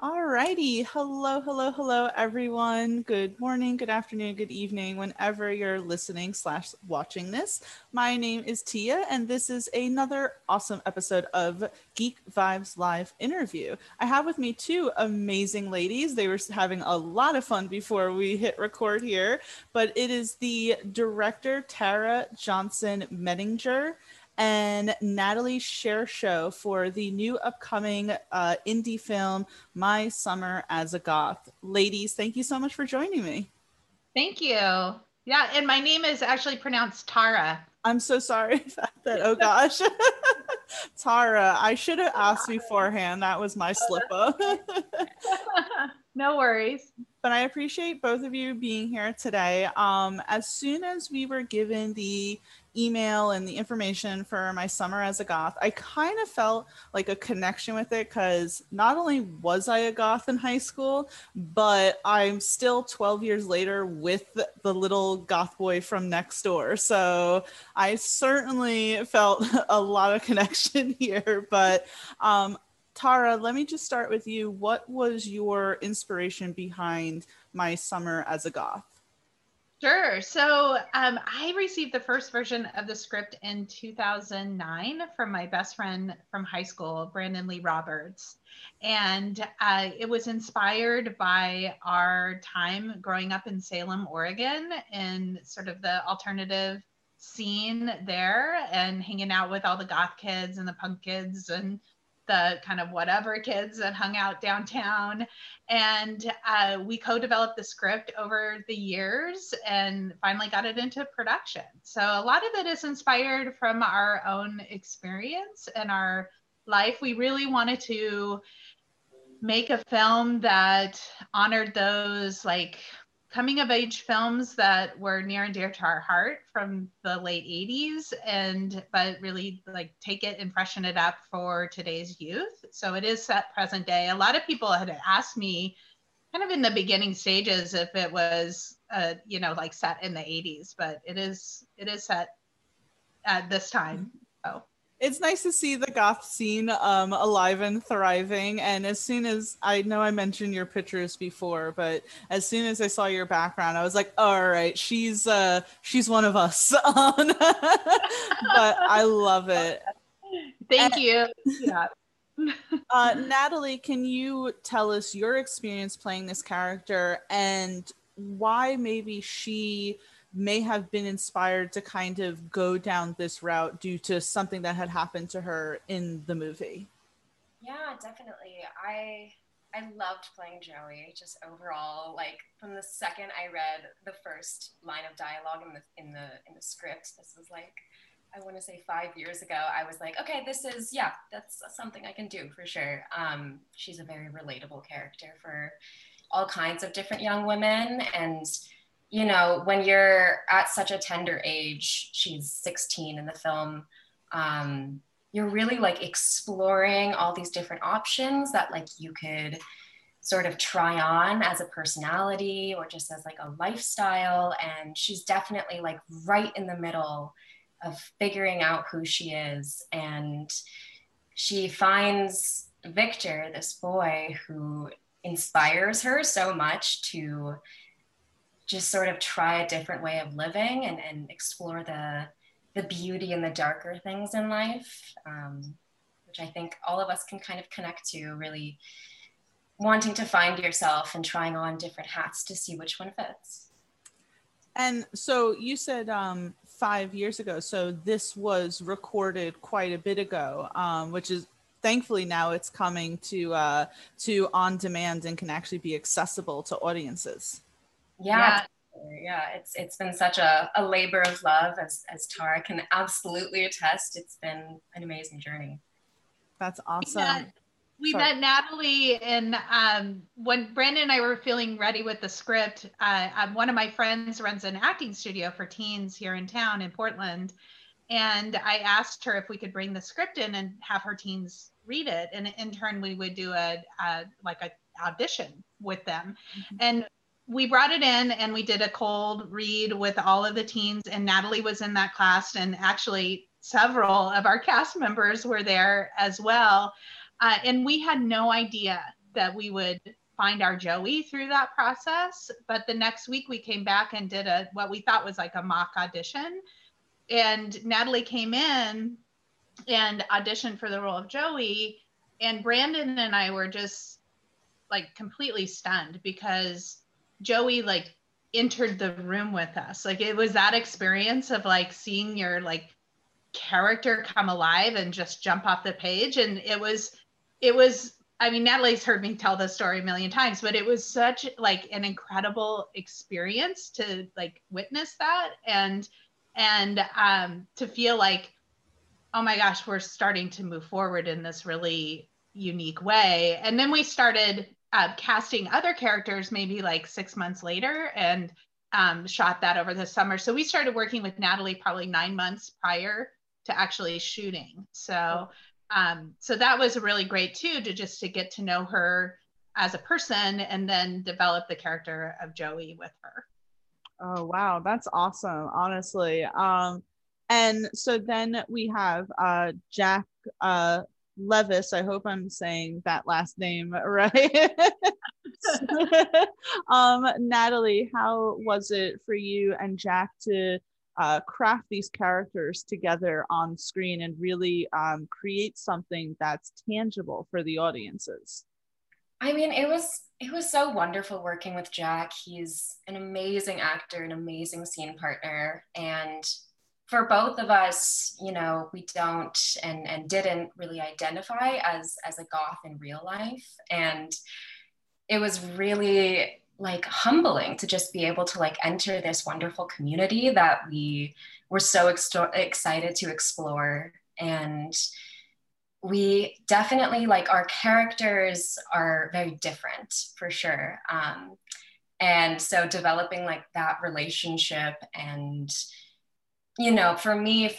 All righty. Hello, hello, hello, everyone. Good morning, good afternoon, good evening, whenever you're listening / watching this. My name is Tia, and this is another awesome episode of Geek Vibes Live interview. I have with me two amazing ladies. They were having a lot of fun before we hit record here, but it is the director Tara Johnson-Menninger and Natalie Scher show for the new upcoming indie film, My Summer as a Goth. Ladies, thank you so much for joining me. Thank you. Yeah, and my name is actually pronounced Tara. I'm so sorry about that. Oh gosh. Tara, I should have asked beforehand. That was my slip up. No worries. But I appreciate both of you being here today. As soon as we were given the email and the information for My Summer as a Goth, I kind of felt like a connection with it because not only was I a goth in high school, but I'm still 12 years later with the little goth boy from next door. So I certainly felt a lot of connection here. But Tara, let me just start with you. What was your inspiration behind My Summer as a Goth? Sure. So I received the first version of the script in 2009 from my best friend from high school, Brandon Lee Roberts. And it was inspired by our time growing up in Salem, Oregon, and sort of the alternative scene there and hanging out with all the goth kids and the punk kids and the kind of whatever kids that hung out downtown. And we co-developed the script over the years and finally got it into production. So a lot of it is inspired from our own experience and our life. We really wanted to make a film that honored those like coming of age films that were near and dear to our heart from the late 80s, but really like take it and freshen it up for today's youth. So it is set present day. A lot of people had asked me kind of in the beginning stages if it was, like set in the 80s, but it is set at this time. So it's nice to see the goth scene alive and thriving. And as soon as I know I mentioned your pictures before, but as soon as I saw your background, I was like, all right, she's one of us. But I love it. Thank you. Yeah. Natalie, can you tell us your experience playing this character and why maybe she may have been inspired to kind of go down this route due to something that had happened to her in the movie? Yeah, definitely. I loved playing Joey, just overall, like from the second I read the first line of dialogue in the script. This was like, I want to say 5 years ago, I was like, okay, that's something I can do for sure. She's a very relatable character for all kinds of different young women, and you know, when you're at such a tender age, she's 16 in the film, you're really like exploring all these different options that like you could sort of try on as a personality or just as like a lifestyle. And she's definitely like right in the middle of figuring out who she is. And she finds Victor, this boy who inspires her so much to just sort of try a different way of living and explore the beauty and the darker things in life, which I think all of us can kind of connect to, really wanting to find yourself and trying on different hats to see which one fits. And so you said 5 years ago, so this was recorded quite a bit ago, which is, thankfully now it's coming to on demand and can actually be accessible to audiences. Yeah, it's been such a labor of love, as Tara can absolutely attest. It's been an amazing journey. That's awesome. We met Natalie, and when Brandon and I were feeling ready with the script, one of my friends runs an acting studio for teens here in town in Portland, and I asked her if we could bring the script in and have her teens read it, and in turn we would do a audition with them. Mm-hmm. And we brought it in and we did a cold read with all of the teens, and Natalie was in that class, and actually several of our cast members were there as well. And we had no idea that we would find our Joey through that process. But the next week we came back and did a, what we thought was like a mock audition. And Natalie came in and auditioned for the role of Joey. And Brandon and I were just like completely stunned because Joey like entered the room with us. Like it was that experience of like seeing your like character come alive and just jump off the page. And it was, I mean, Natalie's heard me tell this story a million times, but it was such like an incredible experience to like witness that and to feel like, oh my gosh, we're starting to move forward in this really unique way. And then we started casting other characters maybe like 6 months later and shot that over the summer. So we started working with Natalie probably 9 months prior to actually shooting. So so that was really great too, to just to get to know her as a person and then develop the character of Joey with her. Oh, wow. That's awesome. Honestly. And so then we have Jack Levis. I hope I'm saying that last name right. Natalie, how was it for you and Jack to craft these characters together on screen and really create something that's tangible for the audiences? I mean, it was so wonderful working with Jack. He's an amazing actor, an amazing scene partner, and for both of us, you know, we don't and didn't really identify as a goth in real life. And it was really like humbling to just be able to like enter this wonderful community that we were so excited to explore. And we definitely like our characters are very different for sure. And so developing like that relationship and, you know, for me,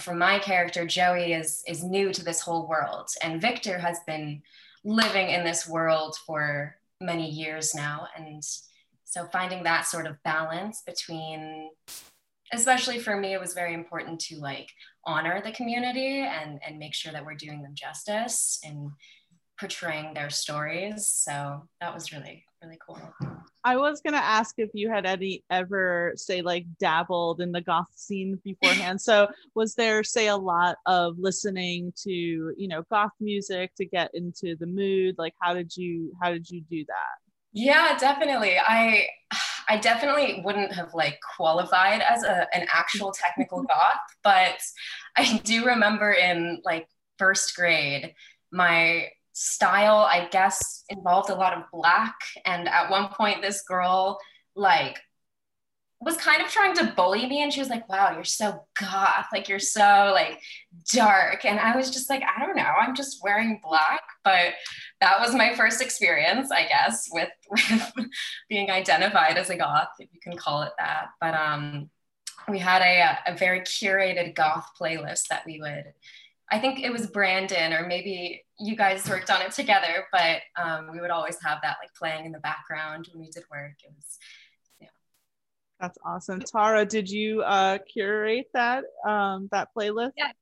for my character, Joey is new to this whole world, and Victor has been living in this world for many years now, and so finding that sort of balance between, especially for me, it was very important to like honor the community and make sure that we're doing them justice and portraying their stories. So that was really cool. I was gonna ask if you had ever say like dabbled in the goth scene beforehand. So was there a lot of listening to, you know, goth music to get into the mood? Like how did you do that? Yeah, definitely. I definitely wouldn't have like qualified as an actual technical goth, but I do remember in like first grade, my style, I guess, involved a lot of black. And at one point this girl like was kind of trying to bully me, and she was like, wow, you're so goth, like you're so like dark. And I was just like, I don't know, I'm just wearing black. But that was my first experience, I guess, with being identified as a goth, if you can call it that. But we had a very curated goth playlist that we would, I think it was Brandon, or maybe you guys worked on it together, but we would always have that like playing in the background when we did work. It was, yeah. That's awesome. Tara, did you curate that that playlist? Yeah,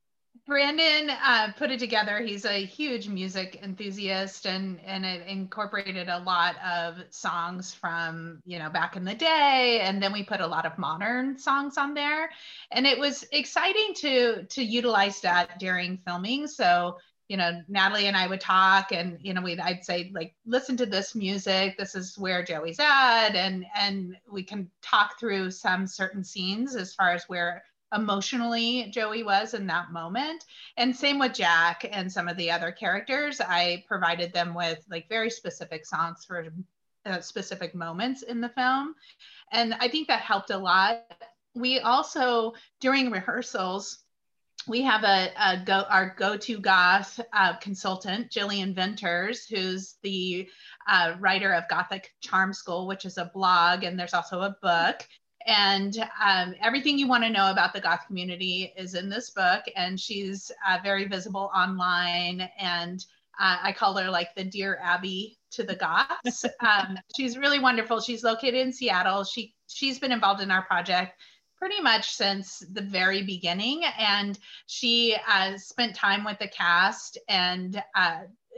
Brandon put it together. He's a huge music enthusiast, and it incorporated a lot of songs from, you know, back in the day, and then we put a lot of modern songs on there. And it was exciting to utilize that during filming. So, you know, Natalie and I would talk, and, you know, I'd say like, listen to this music, this is where Joey's at, and we can talk through some certain scenes as far as where emotionally Joey was in that moment. And same with Jack and some of the other characters. I provided them with like very specific songs for specific moments in the film, and I think that helped a lot. We also, during rehearsals, we have our go-to goth consultant, Jillian Venters, who's the writer of Gothic Charm School, which is a blog, and there's also a book. And everything you want to know about the goth community is in this book. And she's very visible online. And I call her like the Dear Abby to the goths. She's really wonderful. She's located in Seattle. She's been involved in our project pretty much since the very beginning. And she spent time with the cast and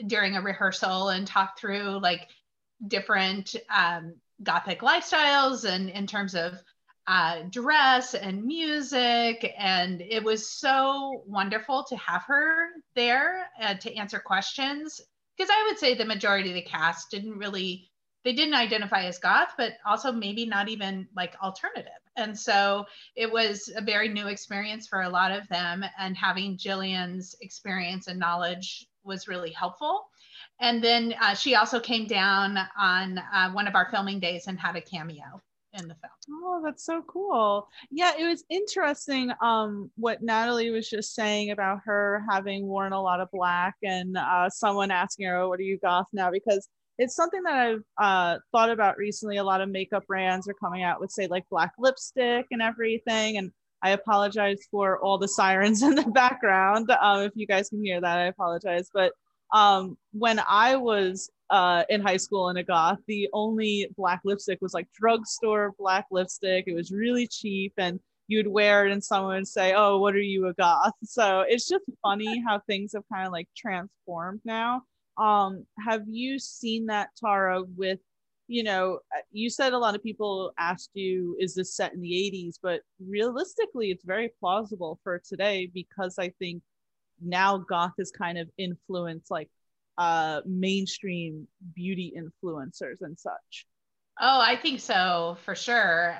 during a rehearsal and talk through like different Gothic lifestyles and in terms of dress and music. And it was so wonderful to have her there to answer questions, because I would say the majority of the cast didn't really, they didn't identify as goth, but also maybe not even like alternative. And so it was a very new experience for a lot of them, and having Jillian's experience and knowledge was really helpful. And then she also came down on one of our filming days and had a cameo in the film. Oh, that's so cool. Yeah, it was interesting what Natalie was just saying about her having worn a lot of black, and someone asking her, oh, what are you goth now? Because it's something that I've thought about recently. A lot of makeup brands are coming out with, say, like black lipstick and everything. And I apologize for all the sirens in the background. If you guys can hear that, I apologize. But when I was in high school and a goth, the only black lipstick was like drugstore black lipstick. It was really cheap, and you'd wear it and someone would say, oh, what are you, a goth? So it's just funny how things have kind of like transformed now. Have you seen that, Tara, with, you know, you said a lot of people asked you, is this set in the 80s? But realistically, it's very plausible for today, because I think now goth is kind of influenced like mainstream beauty influencers and such. Oh, I think so, for sure.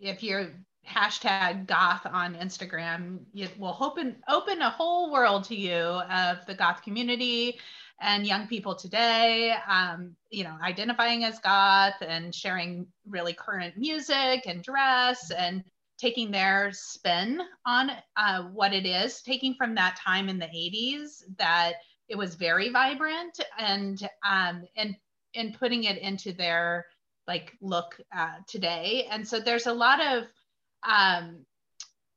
If you're hashtag goth on Instagram, it will open a whole world to you of the goth community and young people today, you know, identifying as goth and sharing really current music and dress and taking their spin on what it is, taking from that time in the 80s that it was very vibrant, and putting it into their like look today. And so there's a lot of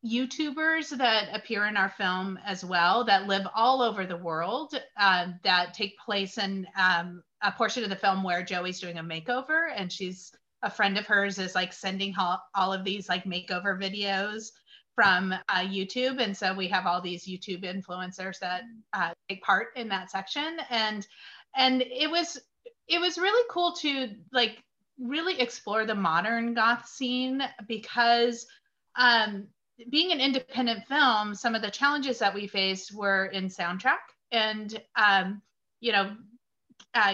YouTubers that appear in our film as well that live all over the world, that take place in a portion of the film where Joey's doing a makeover, and she's, a friend of hers is like sending all of these like makeover videos from YouTube. And so we have all these YouTube influencers that take part in that section. And it was really cool to like really explore the modern goth scene, because being an independent film, some of the challenges that we faced were in soundtrack and, you know,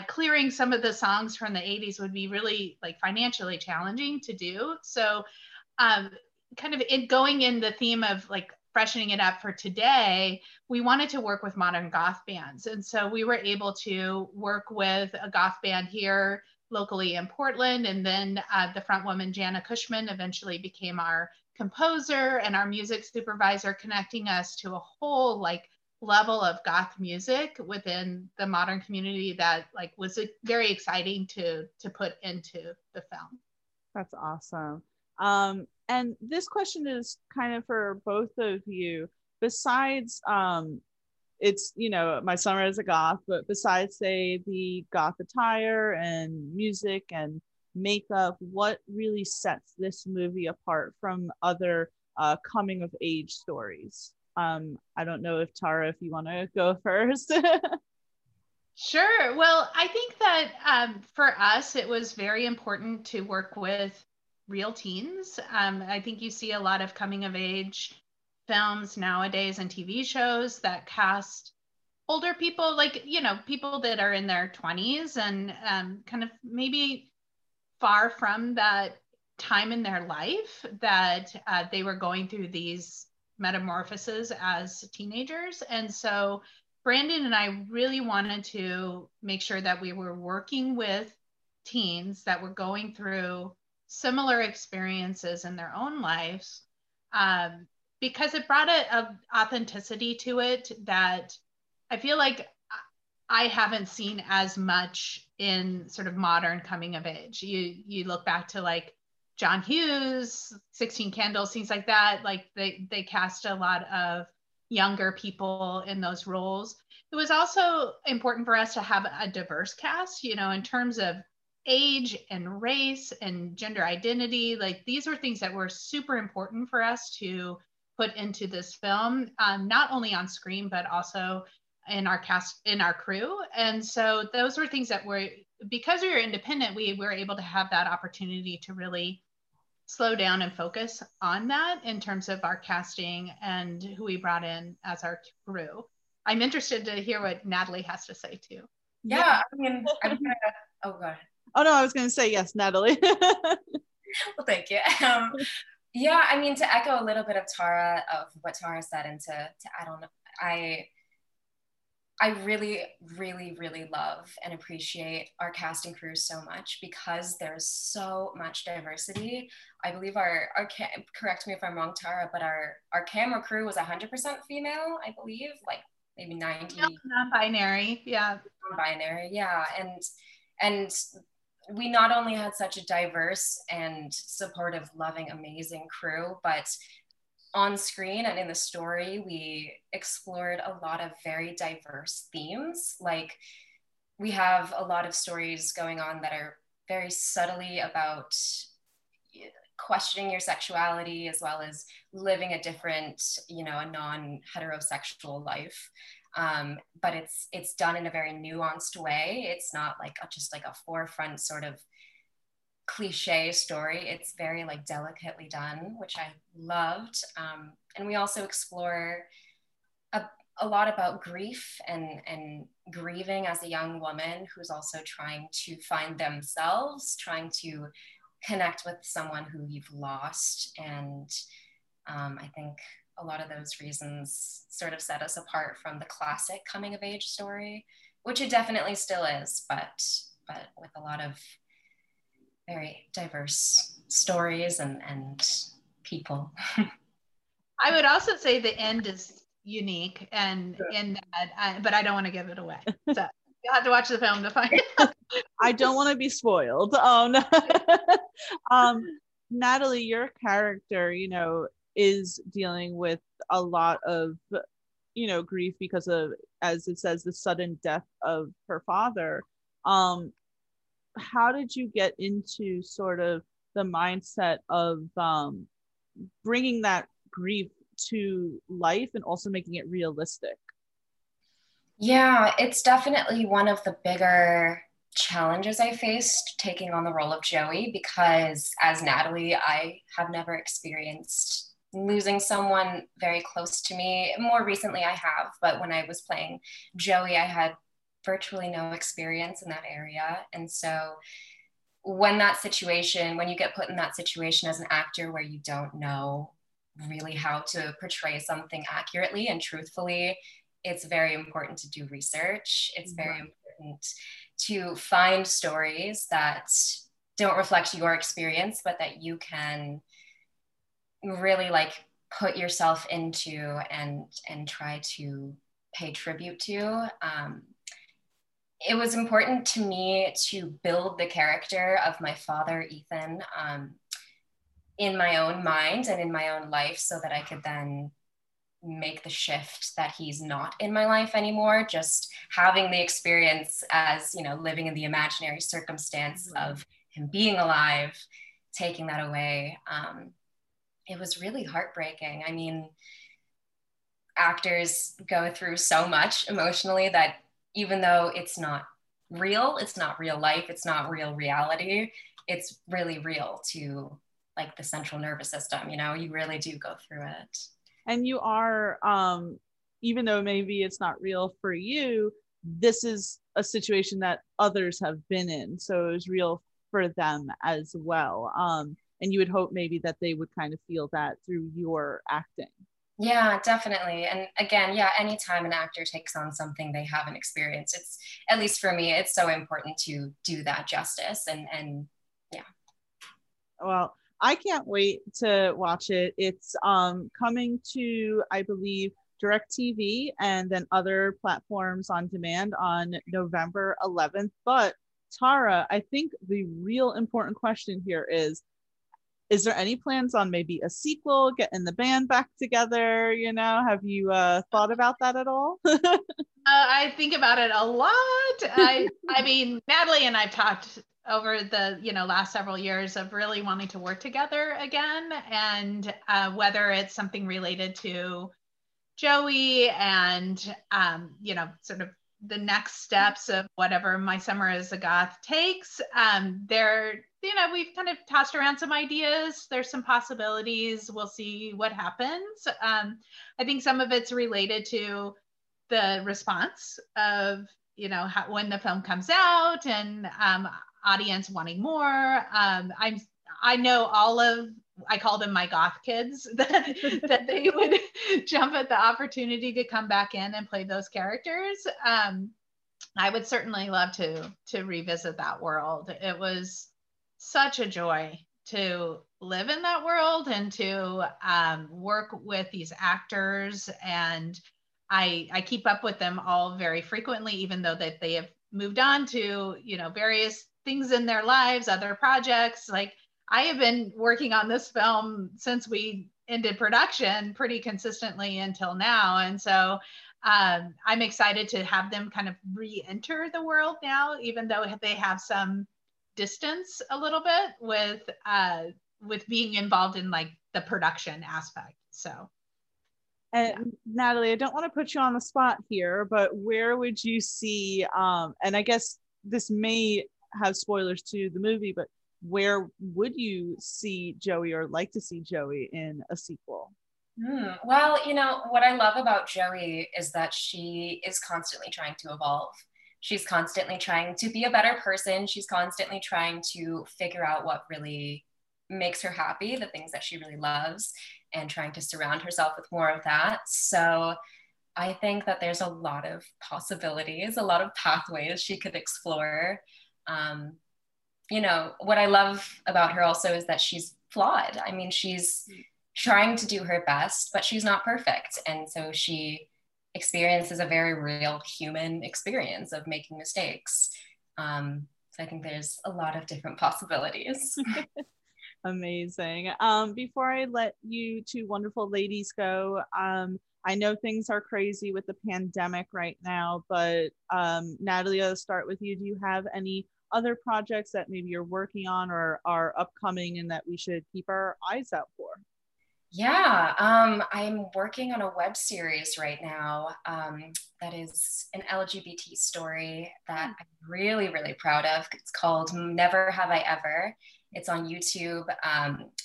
clearing some of the songs from the 80s would be really like financially challenging to do. So kind of going in the theme of like freshening it up for today, we wanted to work with modern goth bands. And so we were able to work with a goth band here locally in Portland. And then the front woman, Jana Cushman, eventually became our composer and our music supervisor, connecting us to a whole like level of goth music within the modern community that like was very exciting to put into the film. That's awesome. And this question is kind of for both of you. Besides, it's, you know, My Summer as a Goth, but besides, say, the goth attire and music and makeup, what really sets this movie apart from other coming of age stories? I don't know if Tara, if you want to go first. Sure. Well, I think that for us, it was very important to work with real teens. I think you see a lot of coming of age films nowadays and TV shows that cast older people, like, you know, people that are in their 20s and kind of maybe far from that time in their life that they were going through these metamorphoses as teenagers. And so Brandon and I really wanted to make sure that we were working with teens that were going through similar experiences in their own lives, because it brought an authenticity to it that I feel like I haven't seen as much in sort of modern coming of age. You look back to like John Hughes, 16 Candles, things like that. Like they cast a lot of younger people in those roles. It was also important for us to have a diverse cast, you know, in terms of age and race and gender identity. Like these were things that were super important for us to put into this film, not only on screen, but also in our cast, in our crew. And so those were things that were, because we were independent, we were able to have that opportunity to really slow down and focus on that in terms of our casting and who we brought in as our crew. I'm interested to hear what Natalie has to say too. Yeah, I mean, I'm gonna, oh, go ahead. Oh no, I was gonna say yes, Natalie. Well, thank you. Yeah, I mean, to echo a little bit of Tara, of what Tara said, and to add on, I really, really, really love and appreciate our casting crew so much because there's so much diversity. I believe our correct me if I'm wrong, Tara, but our camera crew was 100% female, I believe, like maybe 90. Non-binary, yeah. Non-binary, yeah. And we not only had such a diverse and supportive, loving, amazing crew, but on screen and in the story, we explored a lot of very diverse themes. Like, we have a lot of stories going on that are very subtly about questioning your sexuality, as well as living a different, you know, a non-heterosexual life. But it's done in a very nuanced way. It's not like just like a forefront sort of cliche story. It's very like delicately done, which I loved. And we also explore a lot about grief and grieving as a young woman who's also trying to find themselves, trying to connect with someone who you've lost. And I think a lot of those reasons sort of set us apart from the classic coming of age story, which it definitely still is, but with a lot of very diverse stories and people. I would also say the end is unique, and sure, in that, but I don't want to give it away. So you'll have to watch the film to find out. I don't want to be spoiled. Oh no. Natalie, your character, you know, is dealing with a lot of, you know, grief because of, as it says, the sudden death of her father. How did you get into sort of the mindset of bringing that grief to life and also making it realistic? Yeah, it's definitely one of the bigger challenges I faced taking on the role of Joey, because as Natalie, I have never experienced losing someone very close to me. More recently I have, but when I was playing Joey, I had virtually no experience in that area. And so when that situation, when you get put in that situation as an actor where you don't know really how to portray something accurately and truthfully, it's very important to do research. It's very important to find stories that don't reflect your experience, but that you can really like put yourself into and try to pay tribute to. It was important to me to build the character of my father, Ethan, in my own mind and in my own life, so that I could then make the shift that he's not in my life anymore. Just having the experience as, you know, living in the imaginary circumstance of him being alive, taking that away. It was really heartbreaking. I mean, actors go through so much emotionally that even though it's not real, it's not real life, it's not real reality, it's really real to like the central nervous system, you know, you really do go through it. And you are, even though maybe it's not real for you, this is a situation that others have been in. So it was real for them as well. And you would hope maybe that they would kind of feel that through your acting. Yeah, definitely. And again, yeah, anytime an actor takes on something they haven't experienced, it's, at least for me, it's so important to do that justice and yeah. Well, I can't wait to watch it. It's coming to, I believe, DirecTV and then other platforms on demand on November 11th. But Tara, I think the real important question here is there any plans on maybe a sequel, getting the band back together, you know? Have you thought about that at all? I think about it a lot. I mean, Natalie and I've talked over the, you know, last several years of really wanting to work together again, and whether it's something related to Joey and, you know, sort of the next steps of whatever My Summer as a Goth takes. There, you know, we've kind of tossed around some ideas. There's some possibilities. We'll see what happens. I think some of it's related to the response of, you know, how, when the film comes out and audience wanting more. I know all of, I call them my goth kids, that they would jump at the opportunity to come back in and play those characters. I would certainly love to revisit that world. It was such a joy to live in that world and to work with these actors. And I keep up with them all very frequently, even though that they have moved on to, you know, various things in their lives, other projects. Like, I have been working on this film since we ended production pretty consistently until now. And so I'm excited to have them kind of re-enter the world now, even though they have some distance a little bit with being involved in like the production aspect. So. And Natalie, I don't want to put you on the spot here, but where would you see, and I guess this may have spoilers to the movie, but where would you see Joey or like to see Joey in a sequel? Well, you know, what I love about Joey is that she is constantly trying to evolve. She's constantly trying to be a better person. She's constantly trying to figure out what really makes her happy, the things that she really loves, and trying to surround herself with more of that. So I think that there's a lot of possibilities, a lot of pathways she could explore. You know, what I love about her also is that she's flawed. I mean, she's trying to do her best, but she's not perfect. And so she experiences a very real human experience of making mistakes. So I think there's a lot of different possibilities. Amazing. Before I let you two wonderful ladies go, I know things are crazy with the pandemic right now, but Natalie, I'll start with you. Do you have any other projects that maybe you're working on or are upcoming and that we should keep our eyes out for? Yeah, I'm working on a web series right now that is an LGBT story that I'm really, really proud of. It's called Never Have I Ever. It's on YouTube.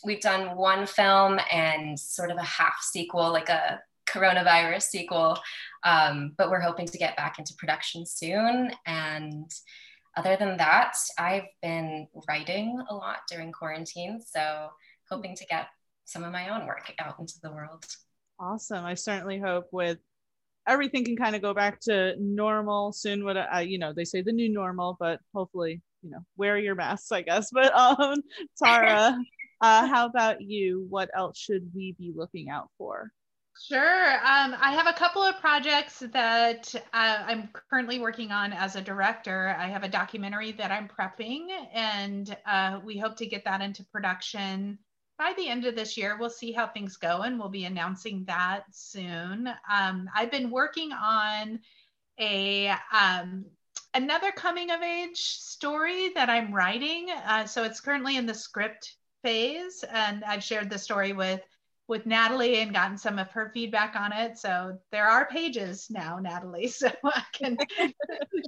We've done one film and sort of a half sequel, like a coronavirus sequel, but we're hoping to get back into production soon. And other than that, I've been writing a lot during quarantine, so hoping to get some of my own work out into the world. Awesome. I certainly hope with everything can kind of go back to normal soon. What you know, they say the new normal, but hopefully, you know, wear your masks, I guess. But Tara, how about you? What else should we be looking out for? Sure. I have a couple of projects that I'm currently working on as a director. I have a documentary that I'm prepping, and we hope to get that into production by the end of this year. We'll see how things go, and we'll be announcing that soon. I've been working on a another coming of age story that I'm writing. So it's currently in the script phase, and I've shared the story with Natalie and gotten some of her feedback on it. So there are pages now, Natalie, so I can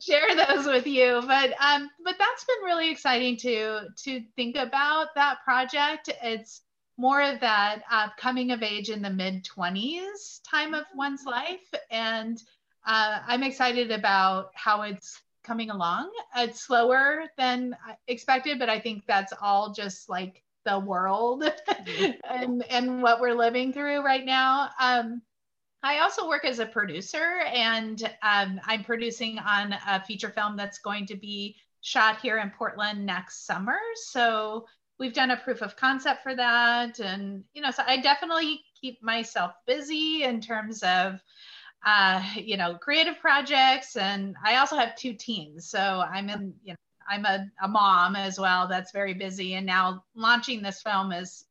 share those with you. But that's been really exciting to think about that project. It's more of that coming of age in the mid-20s time of one's life. And I'm excited about how it's coming along. It's slower than expected, but I think that's all just like the world and what we're living through right now. I also work as a producer, and I'm producing on a feature film that's going to be shot here in Portland next summer. So we've done a proof of concept for that. And, you know, so I definitely keep myself busy in terms of, you know, creative projects. And I also have two teens. So I'm in, you know, I'm a mom as well that's very busy, and now launching this film is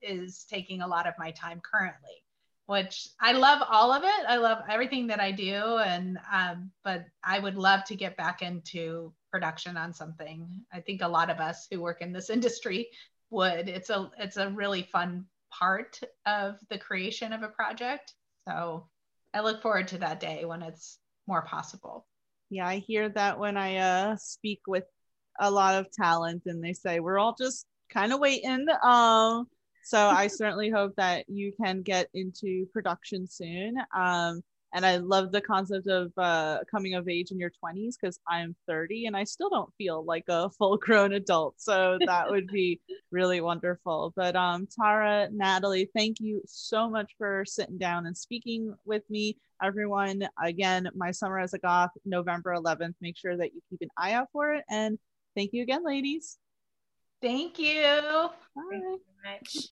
taking a lot of my time currently, which I love all of it. I love everything that I do, and but I would love to get back into production on something. I think a lot of us who work in this industry would. It's a really fun part of the creation of a project. So I look forward to that day when it's more possible. Yeah, I hear that when I speak with a lot of talent, and they say we're all just kind of waiting. So I certainly hope that you can get into production soon. And I love the concept of coming of age in your 20s, because I'm 30 and I still don't feel like a full grown adult. So that would be really wonderful. But Tara, Natalie, thank you so much for sitting down and speaking with me. Everyone, again, My Summer as a Goth, November 11th. Make sure that you keep an eye out for it. And thank you again, ladies. Thank you. Bye. Thank you so much.